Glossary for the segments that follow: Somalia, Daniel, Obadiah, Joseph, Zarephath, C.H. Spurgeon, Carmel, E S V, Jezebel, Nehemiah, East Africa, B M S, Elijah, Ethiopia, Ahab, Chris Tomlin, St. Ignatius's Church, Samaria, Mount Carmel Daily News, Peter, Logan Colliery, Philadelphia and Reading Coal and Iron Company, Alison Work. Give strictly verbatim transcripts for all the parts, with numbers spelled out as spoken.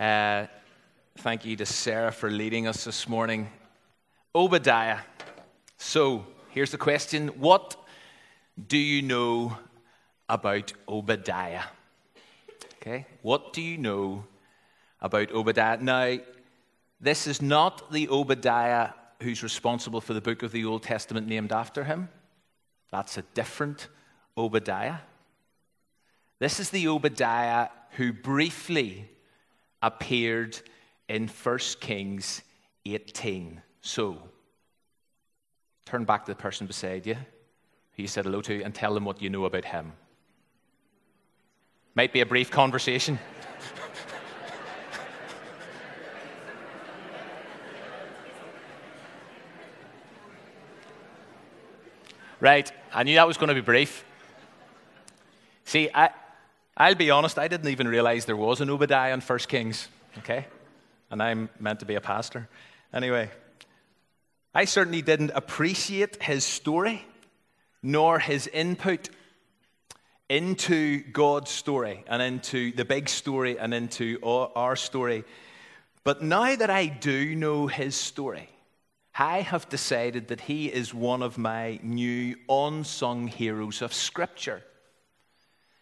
Uh, thank you to Sarah for leading us this morning. Obadiah. So, here's the question. What do you know about Obadiah? Okay, what do you know about Obadiah? Now, this is not the Obadiah who's responsible for the book of the Old Testament named after him. That's a different Obadiah. This is the Obadiah who briefly appeared in First Kings eighteen. So, turn back to the person beside you who you said hello to and tell them what you know about him. Might be a brief conversation. Right, I knew that was going to be brief. See, I, I'll be honest, I didn't even realize there was an Obadiah in First Kings, okay? And I'm meant to be a pastor. Anyway, I certainly didn't appreciate his story, nor his input into God's story, and into the big story, and into our story. But now that I do know his story, I have decided that he is one of my new unsung heroes of Scripture.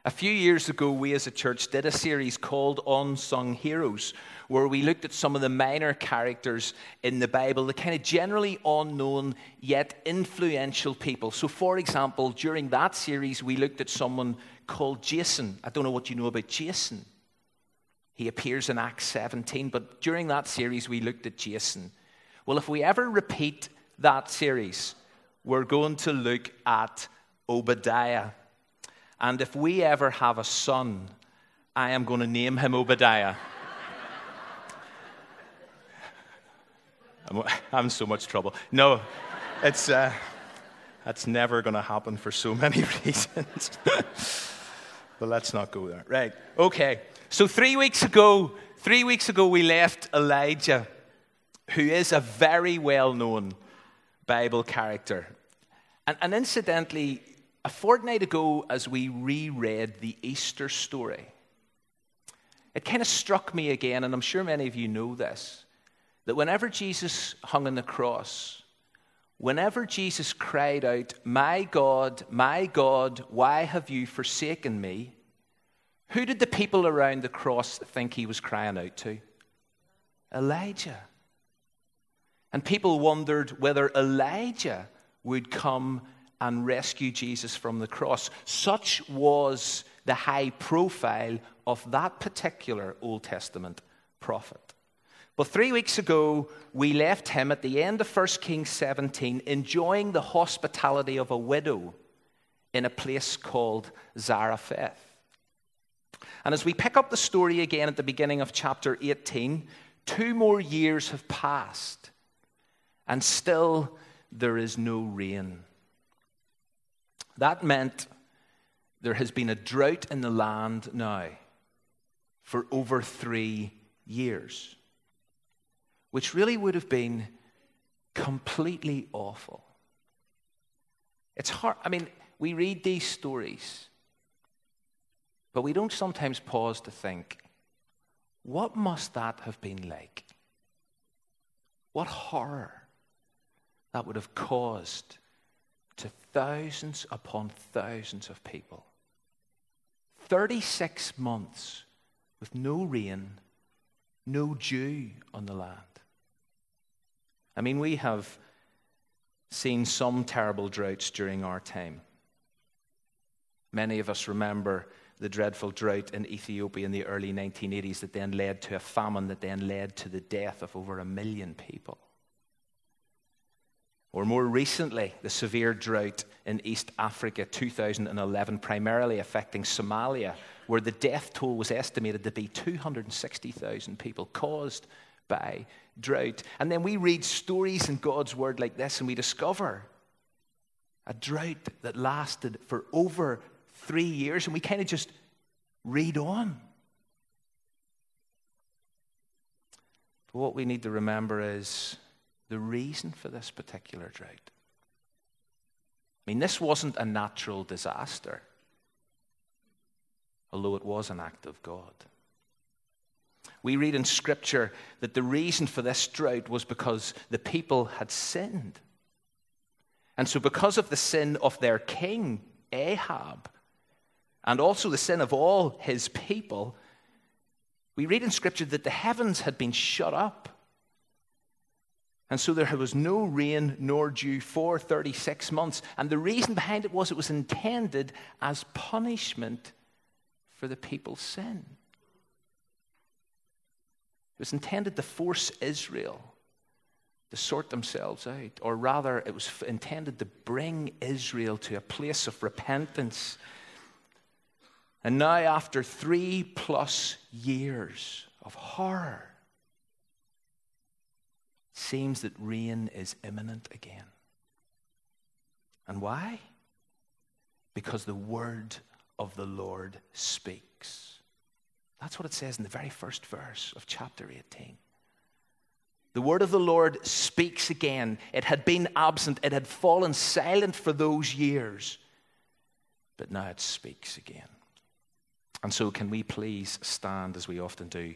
A few years ago, we as a church did a series called Unsung Heroes, where we looked at some of the minor characters in the Bible, the kind of generally unknown yet influential people. So, for example, during that series, we looked at someone called Jason. I don't know what you know about Jason. He appears in Acts seventeen, but during that series, we looked at Jason. Well, if we ever repeat that series, we're going to look at Obadiah. And if we ever have a son, I am going to name him Obadiah. I'm, I'm in so much trouble. No, it's uh, that's never going to happen for so many reasons. But let's not go there. Right, okay. So three weeks ago, three weeks ago we left Elijah, who is a very well-known Bible character. And, and incidentally, a fortnight ago, as we reread the Easter story, it kind of struck me again, and I'm sure many of you know this, that whenever Jesus hung on the cross, whenever Jesus cried out, "My God, my God, why have you forsaken me?" who did the people around the cross think he was crying out to? Elijah. And people wondered whether Elijah would come and rescue Jesus from the cross. Such was the high profile of that particular Old Testament prophet. But three weeks ago, we left him at the end of First Kings seventeen, enjoying the hospitality of a widow in a place called Zarephath. And as we pick up the story again at the beginning of chapter eighteen, two more years have passed. And still, there is no rain. That meant there has been a drought in the land now for over three years, which really would have been completely awful. It's hard. I mean, we read these stories, but we don't sometimes pause to think, what must that have been like? What horror that would have caused to thousands upon thousands of people. thirty-six months with no rain, no dew on the land. I mean, we have seen some terrible droughts during our time. Many of us remember the dreadful drought in Ethiopia in the early nineteen eighties that then led to a famine that then led to the death of over a million people. Or more recently, the severe drought in East Africa, two thousand eleven, primarily affecting Somalia, where the death toll was estimated to be two hundred sixty thousand people caused by drought. And then we read stories in God's Word like this, and we discover a drought that lasted for over three years, and we kind of just read on. But what we need to remember is the reason for this particular drought. I mean, this wasn't a natural disaster, although it was an act of God. We read in Scripture that the reason for this drought was because the people had sinned. And so because of the sin of their king, Ahab, and also the sin of all his people, we read in Scripture that the heavens had been shut up. And so there was no rain nor dew for thirty-six months. And the reason behind it was it was intended as punishment for the people's sin. It was intended to force Israel to sort themselves out. Or rather, it was intended to bring Israel to a place of repentance. And now, after three plus years of horror, seems that rain is imminent again. And why? Because the word of the Lord speaks. That's what it says in the very first verse of chapter eighteen. The word of the Lord speaks again. It had been absent. It had fallen silent for those years. But now it speaks again. And so can we please stand, as we often do,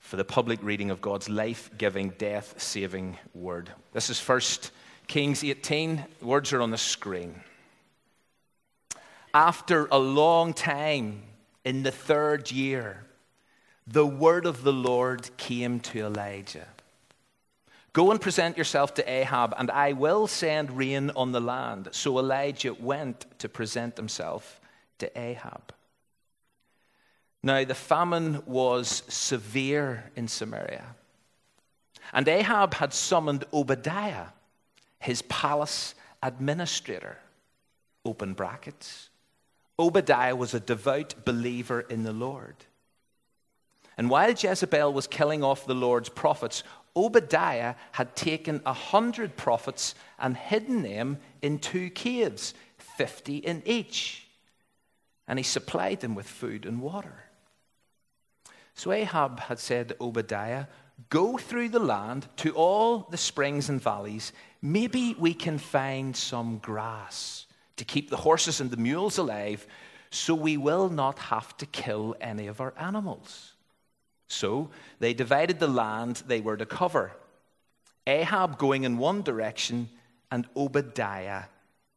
for the public reading of God's life-giving, death-saving word. This is First Kings eighteen. The words are on the screen. After a long time, in the third year, the word of the Lord came to Elijah. Go and present yourself to Ahab, and I will send rain on the land. So Elijah went to present himself to Ahab. Now, the famine was severe in Samaria, and Ahab had summoned Obadiah, his palace administrator, open brackets. Obadiah was a devout believer in the Lord. And while Jezebel was killing off the Lord's prophets, Obadiah had taken a hundred prophets and hidden them in two caves, fifty in each. And he supplied them with food and water. So Ahab had said to Obadiah, go through the land to all the springs and valleys. Maybe we can find some grass to keep the horses and the mules alive, so we will not have to kill any of our animals. So they divided the land they were to cover, Ahab going in one direction and Obadiah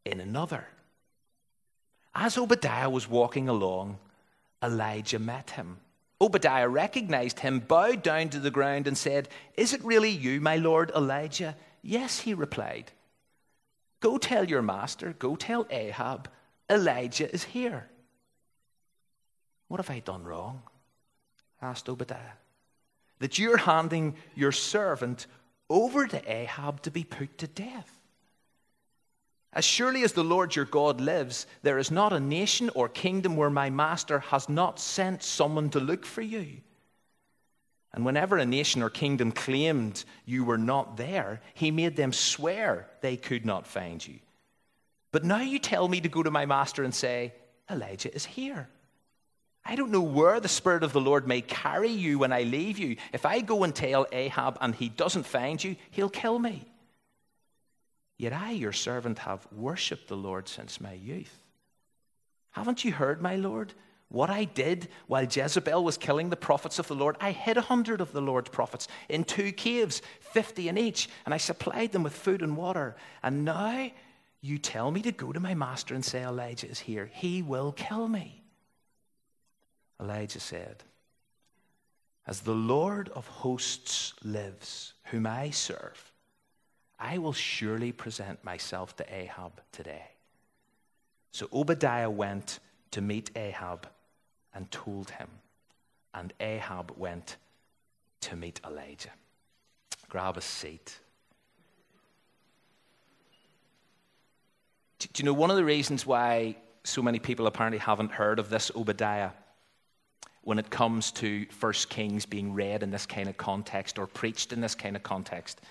in another. As Obadiah was walking along, Elijah met him. Obadiah recognized him, bowed down to the ground, and said, is it really you, my lord Elijah? Yes, he replied. Go tell your master, go tell Ahab, Elijah is here. What have I done wrong? Asked Obadiah. That you're handing your servant over to Ahab to be put to death. As surely as the Lord your God lives, there is not a nation or kingdom where my master has not sent someone to look for you. And whenever a nation or kingdom claimed you were not there, he made them swear they could not find you. But now you tell me to go to my master and say, Elijah is here. I don't know where the Spirit of the Lord may carry you when I leave you. If I go and tell Ahab and he doesn't find you, he'll kill me. Yet I, your servant, have worshipped the Lord since my youth. Haven't you heard, my Lord, what I did while Jezebel was killing the prophets of the Lord? I hid a hundred of the Lord's prophets in two caves, fifty in each, and I supplied them with food and water. And now you tell me to go to my master and say, Elijah is here. He will kill me. Elijah said, as the Lord of hosts lives, whom I serve, I will surely present myself to Ahab today. So Obadiah went to meet Ahab and told him, and Ahab went to meet Elijah. Grab a seat. Do you know one of the reasons why so many people apparently haven't heard of this Obadiah when it comes to First Kings being read in this kind of context or preached in this kind of context?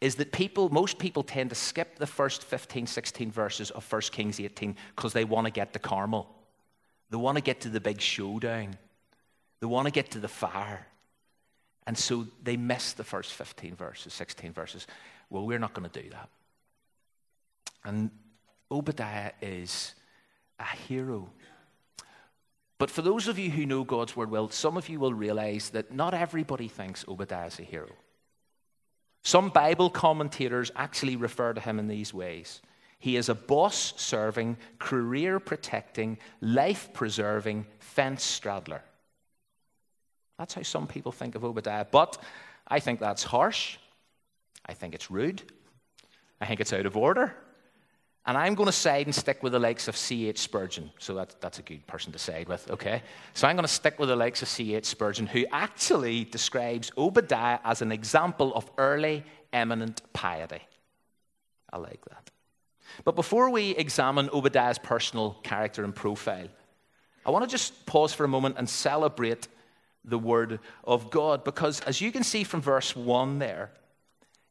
Is that people, most people tend to skip the first fifteen, sixteen verses of First Kings eighteen because they want to get to Carmel. They want to get to the big showdown. They want to get to the fire. And so they miss the first fifteen verses, sixteen verses. Well, we're not going to do that. And Obadiah is a hero. But for those of you who know God's word well, some of you will realize that not everybody thinks Obadiah is a hero. Some Bible commentators actually refer to him in these ways. He is a boss-serving, career-protecting, life-preserving fence-straddler. That's how some people think of Obadiah. But I think that's harsh. I think it's rude. I think it's out of order. And I'm going to side and stick with the likes of C H Spurgeon. So that's, that's a good person to side with, okay? So I'm going to stick with the likes of C H Spurgeon, who actually describes Obadiah as an example of early, eminent piety. I like that. But before we examine Obadiah's personal character and profile, I want to just pause for a moment and celebrate the word of God, because as you can see from verse one there,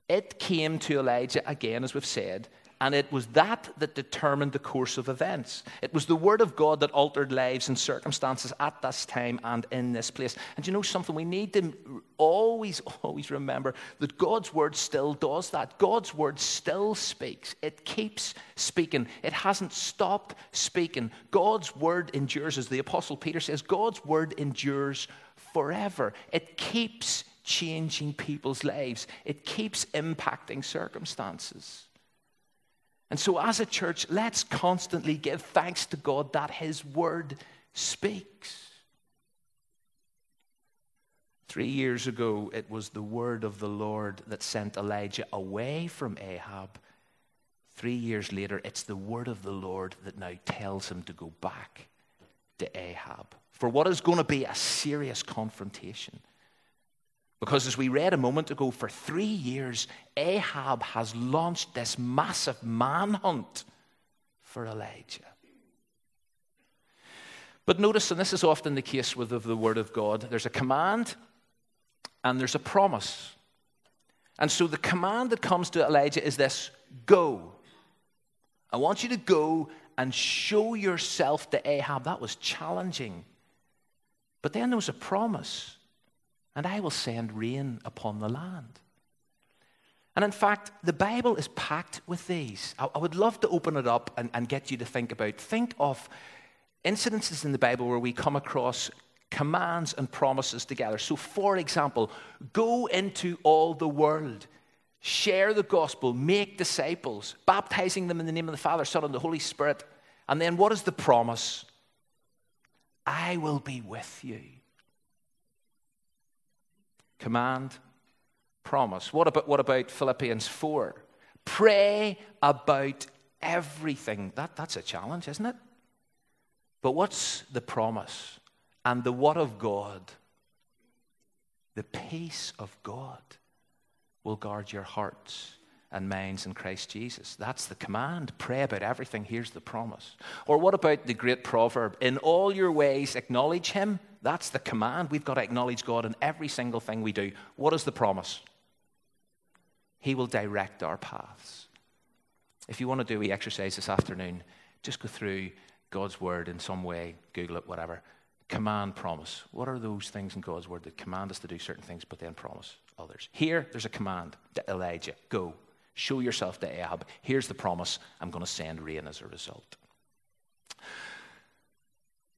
it came to Elijah again, as we've said, and it was that that determined the course of events. It was the word of God that altered lives and circumstances at this time and in this place. And you know something? We need to always, always remember that God's word still does that. God's word still speaks. It keeps speaking. It hasn't stopped speaking. God's word endures, as the Apostle Peter says, God's word endures forever. It keeps changing people's lives. It keeps impacting circumstances. And so as a church, let's constantly give thanks to God that his word speaks. Three years ago, it was the word of the Lord that sent Elijah away from Ahab. Three years later, it's the word of the Lord that now tells him to go back to Ahab for what is going to be a serious confrontation. Because as we read a moment ago, for three years, Ahab has launched this massive manhunt for Elijah. But notice, and this is often the case with the word of God, there's a command and there's a promise. And so the command that comes to Elijah is this: go. I want you to go and show yourself to Ahab. That was challenging. But then there was a promise. And I will send rain upon the land. And in fact, the Bible is packed with these. I would love to open it up and, and get you to think about. Think of incidences in the Bible where we come across commands and promises together. So for example, go into all the world. Share the gospel. Make disciples. Baptizing them in the name of the Father, Son, and the Holy Spirit. And then what is the promise? I will be with you. Command, promise. What about what about Philippians four? Pray about everything. That, that's a challenge, isn't it? But what's the promise and the what of God? The peace of God will guard your hearts and minds in Christ Jesus. That's the command. Pray about everything. Here's the promise. Or what about the great proverb? In all your ways acknowledge him. That's the command. We've got to acknowledge God in every single thing we do. What is the promise? He will direct our paths. If you want to do an exercise this afternoon, just go through God's word in some way, Google it, whatever. Command, promise. What are those things in God's word that command us to do certain things, but then promise others? Here, there's a command to Elijah. Go. Show yourself to Ahab. Here's the promise. I'm going to send rain as a result.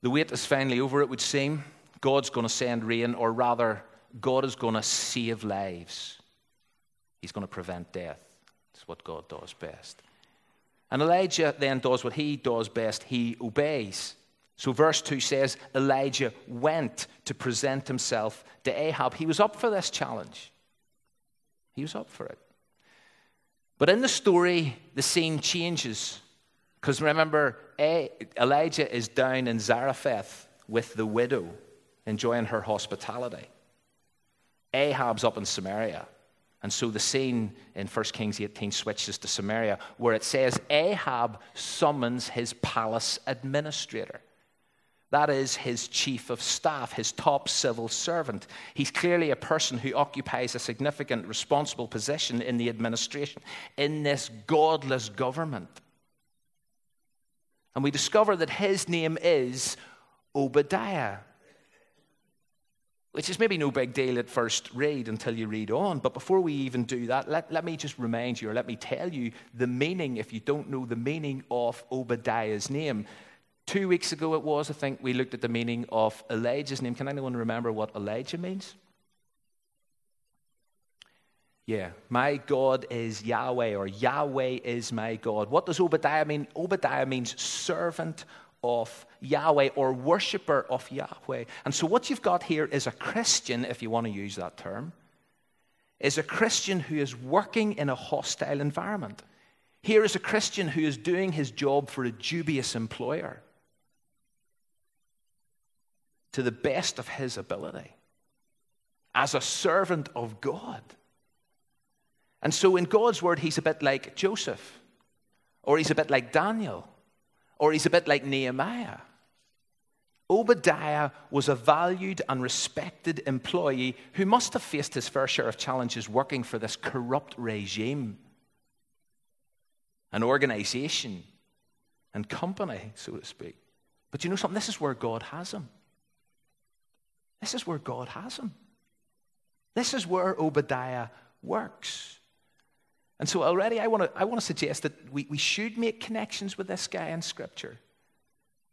The wait is finally over, it would seem. God's going to send rain, or rather, God is going to save lives. He's going to prevent death. It's what God does best. And Elijah then does what he does best. He obeys. So verse two says, Elijah went to present himself to Ahab. He was up for this challenge. He was up for it. But in the story, the scene changes. Because remember, Elijah is down in Zarephath with the widow, enjoying her hospitality. Ahab's up in Samaria. And so the scene in First Kings eighteen switches to Samaria, where it says Ahab summons his palace administrator. That is his chief of staff, his top civil servant. He's clearly a person who occupies a significant, responsible position in the administration, in this godless government. And we discover that his name is Obadiah, which is maybe no big deal at first read until you read on. But before we even do that, let, let me just remind you, or let me tell you the meaning, if you don't know the meaning of Obadiah's name. Two weeks ago it was, I think, we looked at the meaning of Elijah's name. Can anyone remember what Elijah means? Yeah, my God is Yahweh, or Yahweh is my God. What does Obadiah mean? Obadiah means servant of Yahweh, or worshiper of Yahweh. And so what you've got here is a Christian, if you want to use that term, is a Christian who is working in a hostile environment. Here is a Christian who is doing his job for a dubious employer to the best of his ability as a servant of God. And so in God's word, he's a bit like Joseph, or he's a bit like Daniel, or he's a bit like Nehemiah. Obadiah was a valued and respected employee who must have faced his fair share of challenges working for this corrupt regime, an organization and company, so to speak. But you know something? This is where God has him. This is where God has him. This is where Obadiah works. And so already I want to I want to suggest that we, we should make connections with this guy in Scripture.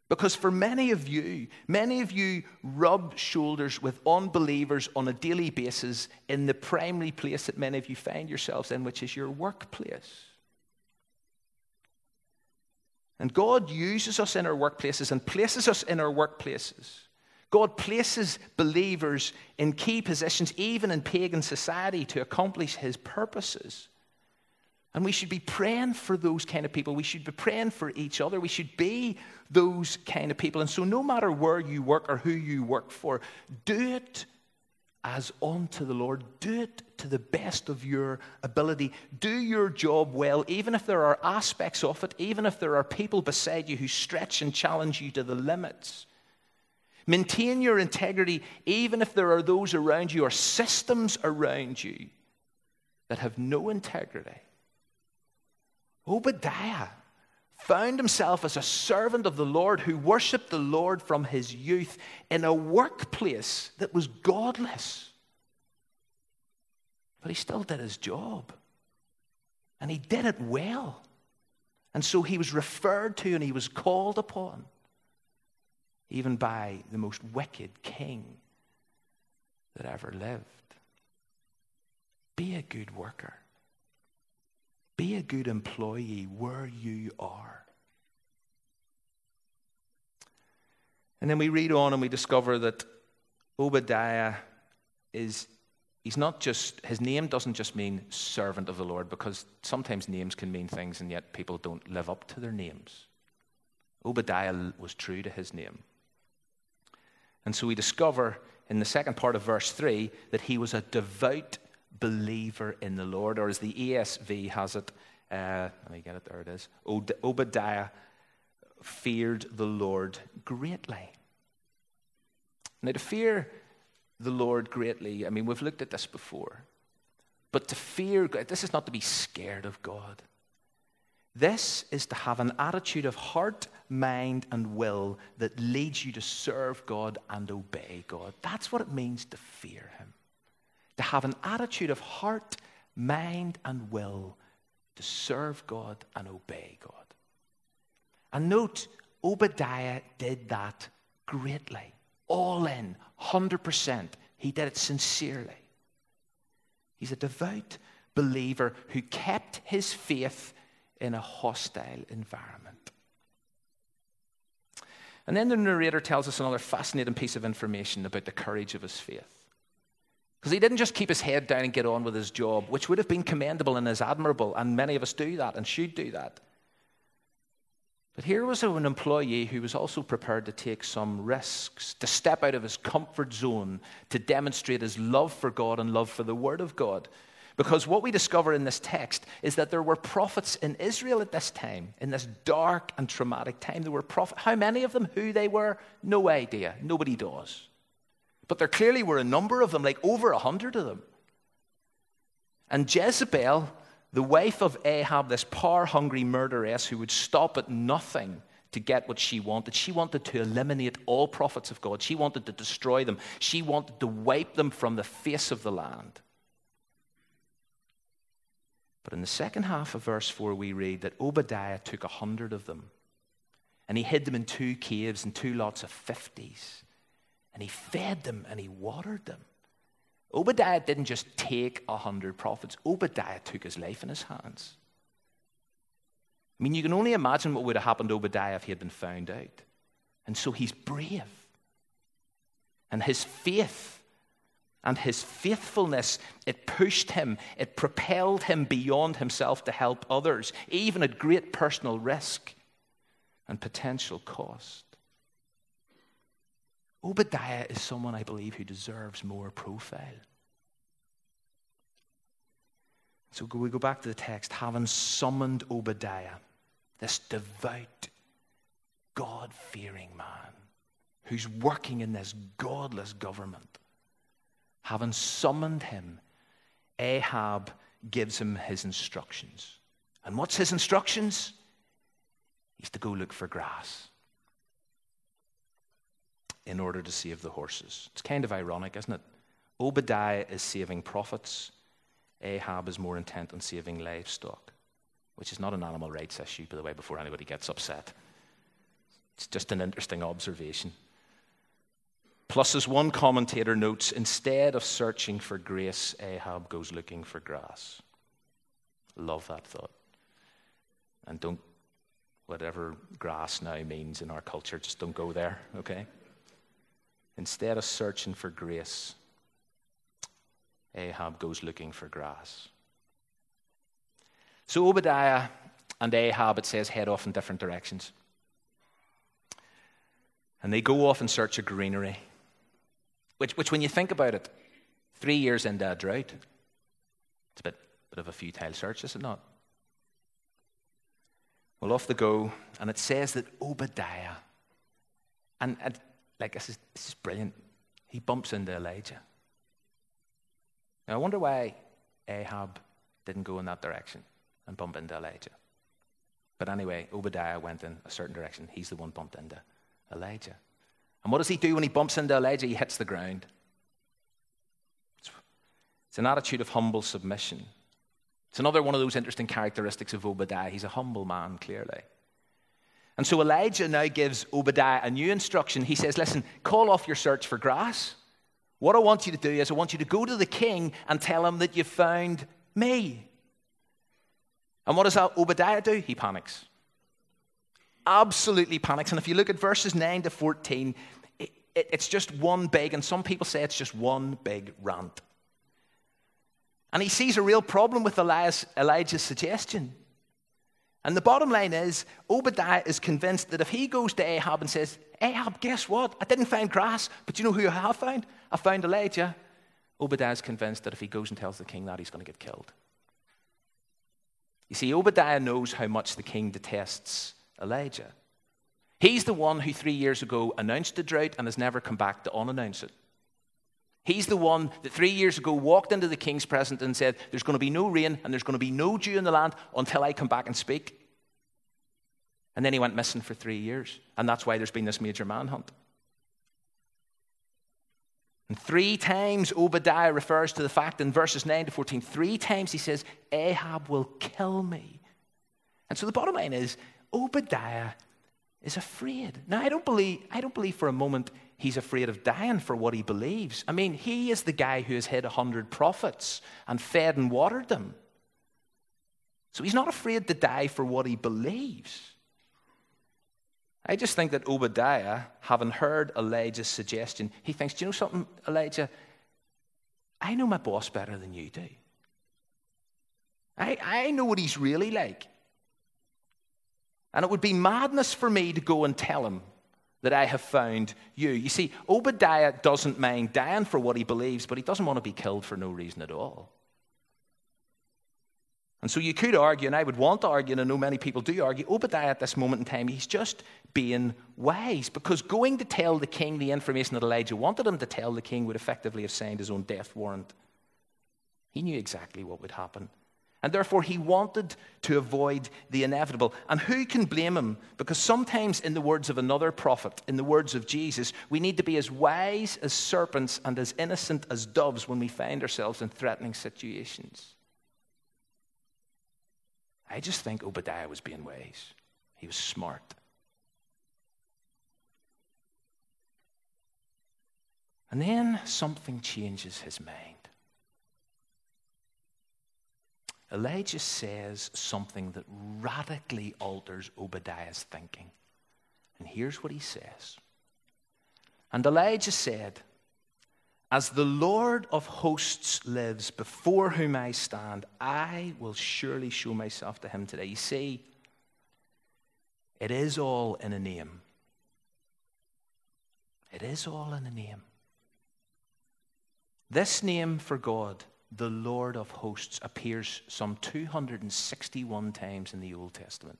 Because for many of you, many of you rub shoulders with unbelievers on a daily basis in the primary place that many of you find yourselves in, which is your workplace. And God uses us in our workplaces and places us in our workplaces. God places believers in key positions, even in pagan society, to accomplish his purposes. And we should be praying for those kind of people. We should be praying for each other. We should be those kind of people. And so no matter where you work or who you work for, do it as unto the Lord. Do it to the best of your ability. Do your job well, even if there are aspects of it, even if there are people beside you who stretch and challenge you to the limits. Maintain your integrity, even if there are those around you or systems around you that have no integrity. Obadiah found himself as a servant of the Lord who worshipped the Lord from his youth in a workplace that was godless. But he still did his job. And he did it well. And so he was referred to and he was called upon, even by the most wicked king that ever lived. Be a good worker. Be a good employee where you are. And then we read on and we discover that Obadiah is, he's not just, his name doesn't just mean servant of the Lord, because sometimes names can mean things and yet people don't live up to their names. Obadiah was true to his name. And so we discover in the second part of verse three that he was a devout believer in the Lord, or as the E S V has it, uh, let me get it, there it is, Od- Obadiah feared the Lord greatly. Now, to fear the Lord greatly, I mean, we've looked at this before, but to fear, this is not to be scared of God. This is to have an attitude of heart, mind, and will that leads you to serve God and obey God. That's what it means to fear him. To have an attitude of heart, mind, and will to serve God and obey God. And note, Obadiah did that greatly. All in, one hundred percent. He did it sincerely. He's a devout believer who kept his faith in a hostile environment. And then the narrator tells us another fascinating piece of information about the courage of his faith. Because he didn't just keep his head down and get on with his job, which would have been commendable and is admirable, and many of us do that and should do that. But here was an employee who was also prepared to take some risks, to step out of his comfort zone, to demonstrate his love for God and love for the Word of God. Because what we discover in this text is that there were prophets in Israel at this time, in this dark and traumatic time. There were prophets. How many of them, who they were, no idea. Nobody does. But there clearly were a number of them, like over a hundred of them. And Jezebel, the wife of Ahab, this power-hungry murderess who would stop at nothing to get what she wanted. She wanted to eliminate all prophets of God. She wanted to destroy them. She wanted to wipe them from the face of the land. But in the second half of verse four, we read that Obadiah took a hundred of them and he hid them in two caves and two lots of fifties. And he fed them and he watered them. Obadiah didn't just take a hundred prophets. Obadiah took his life in his hands. I mean, you can only imagine what would have happened to Obadiah if he had been found out. And so he's brave. And his faith and his faithfulness, it pushed him, it propelled him beyond himself to help others, even at great personal risk and potential cost. Obadiah is someone, I believe, who deserves more profile. So we go back to the text. Having summoned Obadiah, this devout, God-fearing man who's working in this godless government, having summoned him, Ahab gives him his instructions. And what's his instructions? He's to go look for grass in order to save the horses. It's kind of ironic, isn't it? Obadiah is saving prophets. Ahab is more intent on saving livestock, which is not an animal rights issue, by the way, before anybody gets upset. It's just an interesting observation. Plus, as one commentator notes, instead of searching for grace, Ahab goes looking for grass. Love that thought. And don't, whatever grass now means in our culture, just don't go there, okay? Instead of searching for grace, Ahab goes looking for grass. So Obadiah and Ahab, it says, head off in different directions. And they go off in search of greenery, which, which when you think about it, three years into a drought, it's a bit, bit of a futile search, is it not? Well, off they go, and it says that Obadiah, and, and like this is, this is brilliant, he bumps into Elijah. Now, I wonder why Ahab didn't go in that direction and bump into Elijah. But anyway, Obadiah went in a certain direction. He's the one bumped into Elijah. And what does he do when he bumps into Elijah? He hits the ground. It's an attitude of humble submission. It's another one of those interesting characteristics of Obadiah. He's a humble man, clearly. And so Elijah now gives Obadiah a new instruction. He says, listen, call off your search for grass. What I want you to do is I want you to go to the king and tell him that you found me. And what does Obadiah do? He panics. Absolutely panics. And if you look at verses nine to fourteen, it, it, it's just one big, and some people say it's just one big rant. And he sees a real problem with Elias, Elijah's suggestion. And the bottom line is, Obadiah is convinced that if he goes to Ahab and says, Ahab, guess what? I didn't find grass, but you know who I have found? I found Elijah. Obadiah's convinced that if he goes and tells the king that, he's going to get killed. You see, Obadiah knows how much the king detests Elijah. He's the one who three years ago announced the drought and has never come back to unannounce it. He's the one that three years ago walked into the king's presence and said, there's going to be no rain and there's going to be no dew in the land until I come back and speak. And then he went missing for three years. And that's why there's been this major manhunt. And three times Obadiah refers to the fact in verses nine to fourteen, three times he says, Ahab will kill me. And so the bottom line is, Obadiah is afraid. Now, I don't believe, I don't believe for a moment he's afraid of dying for what he believes. I mean, he is the guy who has hid a hundred prophets and fed and watered them. So he's not afraid to die for what he believes. I just think that Obadiah, having heard Elijah's suggestion, he thinks, do you know something, Elijah? I know my boss better than you do. I, I know what he's really like. And it would be madness for me to go and tell him that I have found you. You see, Obadiah doesn't mind dying for what he believes, but he doesn't want to be killed for no reason at all. And so you could argue, and I would want to argue, and I know many people do argue, Obadiah at this moment in time, he's just being wise, because going to tell the king the information that Elijah wanted him to tell the king would effectively have signed his own death warrant. He knew exactly what would happen. And therefore, he wanted to avoid the inevitable. And who can blame him? Because sometimes, in the words of another prophet, in the words of Jesus, we need to be as wise as serpents and as innocent as doves when we find ourselves in threatening situations. I just think Obadiah was being wise. He was smart. And then something changes his mind. Elijah says something that radically alters Obadiah's thinking. And here's what he says. And Elijah said, "As the Lord of hosts lives, before whom I stand, I will surely show myself to him today." You see, it is all in a name. It is all in a name. This name for God, the Lord of hosts, appears some two hundred sixty-one times in the Old Testament.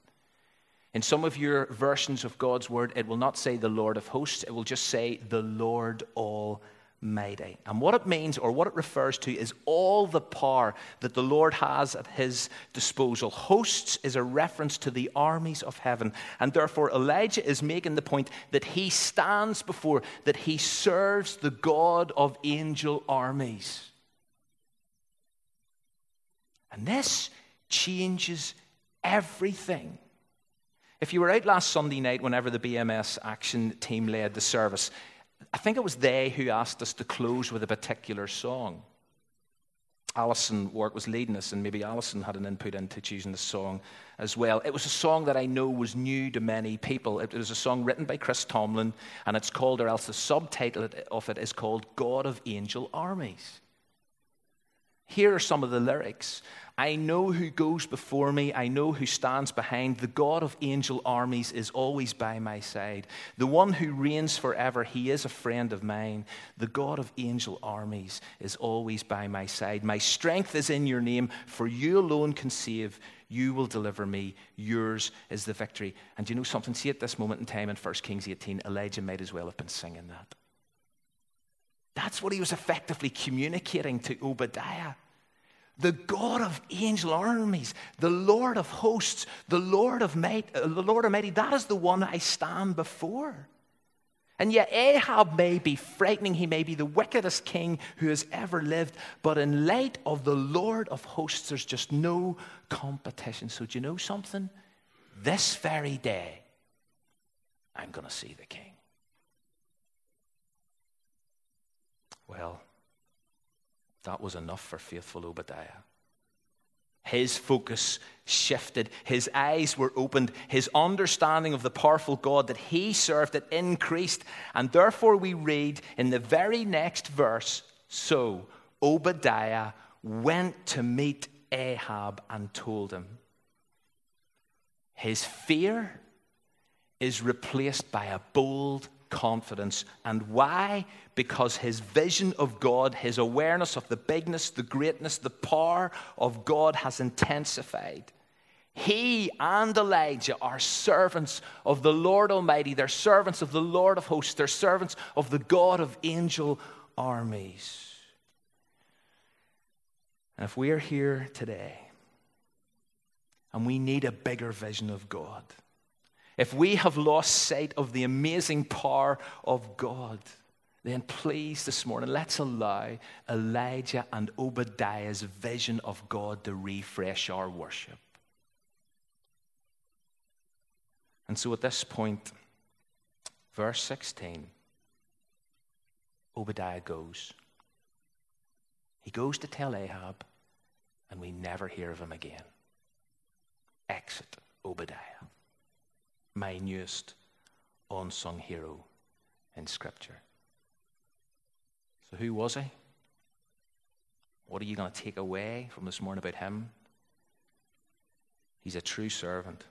In some of your versions of God's word, it will not say the Lord of hosts. It will just say the Lord all mighty. And what it means, or what it refers to, is all the power that the Lord has at his disposal. Hosts is a reference to the armies of heaven. And therefore, Elijah is making the point that he stands before, that he serves the God of angel armies. And this changes everything. If you were out last Sunday night, whenever the B M S Action team led the service, I think it was they who asked us to close with a particular song. Alison Work was leading us, and maybe Alison had an input into choosing the song as well. It was a song that I know was new to many people. It was a song written by Chris Tomlin, and it's called, or else the subtitle of it is called, "God of Angel Armies." Here are some of the lyrics. "I know who goes before me. I know who stands behind. The God of angel armies is always by my side. The one who reigns forever, he is a friend of mine. The God of angel armies is always by my side. My strength is in your name, for you alone can save. You will deliver me. Yours is the victory." And you know something? See, at this moment in time in First Kings eighteen, Elijah might as well have been singing that. That's what he was effectively communicating to Obadiah. The God of angel armies, the Lord of hosts, the Lord of might, uh, the Lord Almighty, that is the one I stand before. And yet Ahab may be frightening, he may be the wickedest king who has ever lived, but in light of the Lord of hosts, there's just no competition. So do you know something? This very day, I'm going to see the king. Well, that was enough for faithful Obadiah. His focus shifted. His eyes were opened. His understanding of the powerful God that he served, it increased. And therefore we read in the very next verse, "So Obadiah went to meet Ahab and told him." His fear is replaced by a bold confidence. And why? Because his vision of God, his awareness of the bigness, the greatness, the power of God has intensified. He and Elijah are servants of the Lord Almighty. They're servants of the Lord of hosts. They're servants of the God of angel armies. And if we are here today and we need a bigger vision of God, if we have lost sight of the amazing power of God, then please this morning, let's allow Elijah and Obadiah's vision of God to refresh our worship. And so at this point, verse sixteen, Obadiah goes. He goes to tell Ahab, and we never hear of him again. Exit Obadiah. My newest unsung hero in Scripture. So who was he? What are you going to take away from this morning about him? He's a true servant,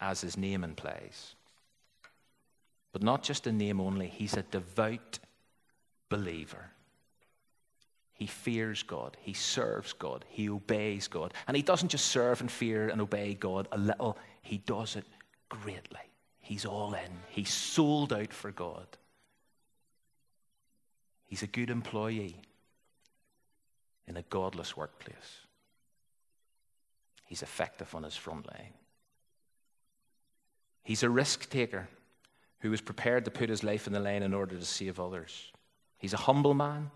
as his name implies. But not just a name only, he's a devout believer. He fears God, he serves God, he obeys God. And he doesn't just serve and fear and obey God a little, he does it greatly. He's all in, he's sold out for God. He's a good employee in a godless workplace. He's effective on his front line. He's a risk taker who is prepared to put his life in the line in order to save others. He's a humble man.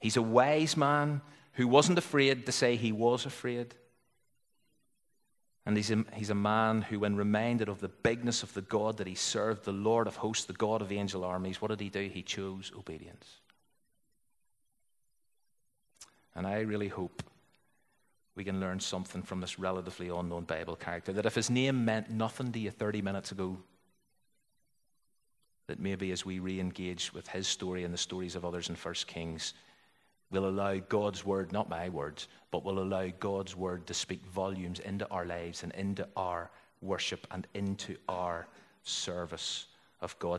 He's a wise man who wasn't afraid to say he was afraid. And he's a, he's a man who, when reminded of the bigness of the God that he served, the Lord of hosts, the God of angel armies, what did he do? He chose obedience. And I really hope we can learn something from this relatively unknown Bible character, that if his name meant nothing to you thirty minutes ago, that maybe as we re-engage with his story and the stories of others in First Kings, we'll allow God's word, not my words, but we'll allow God's word to speak volumes into our lives and into our worship and into our service of God.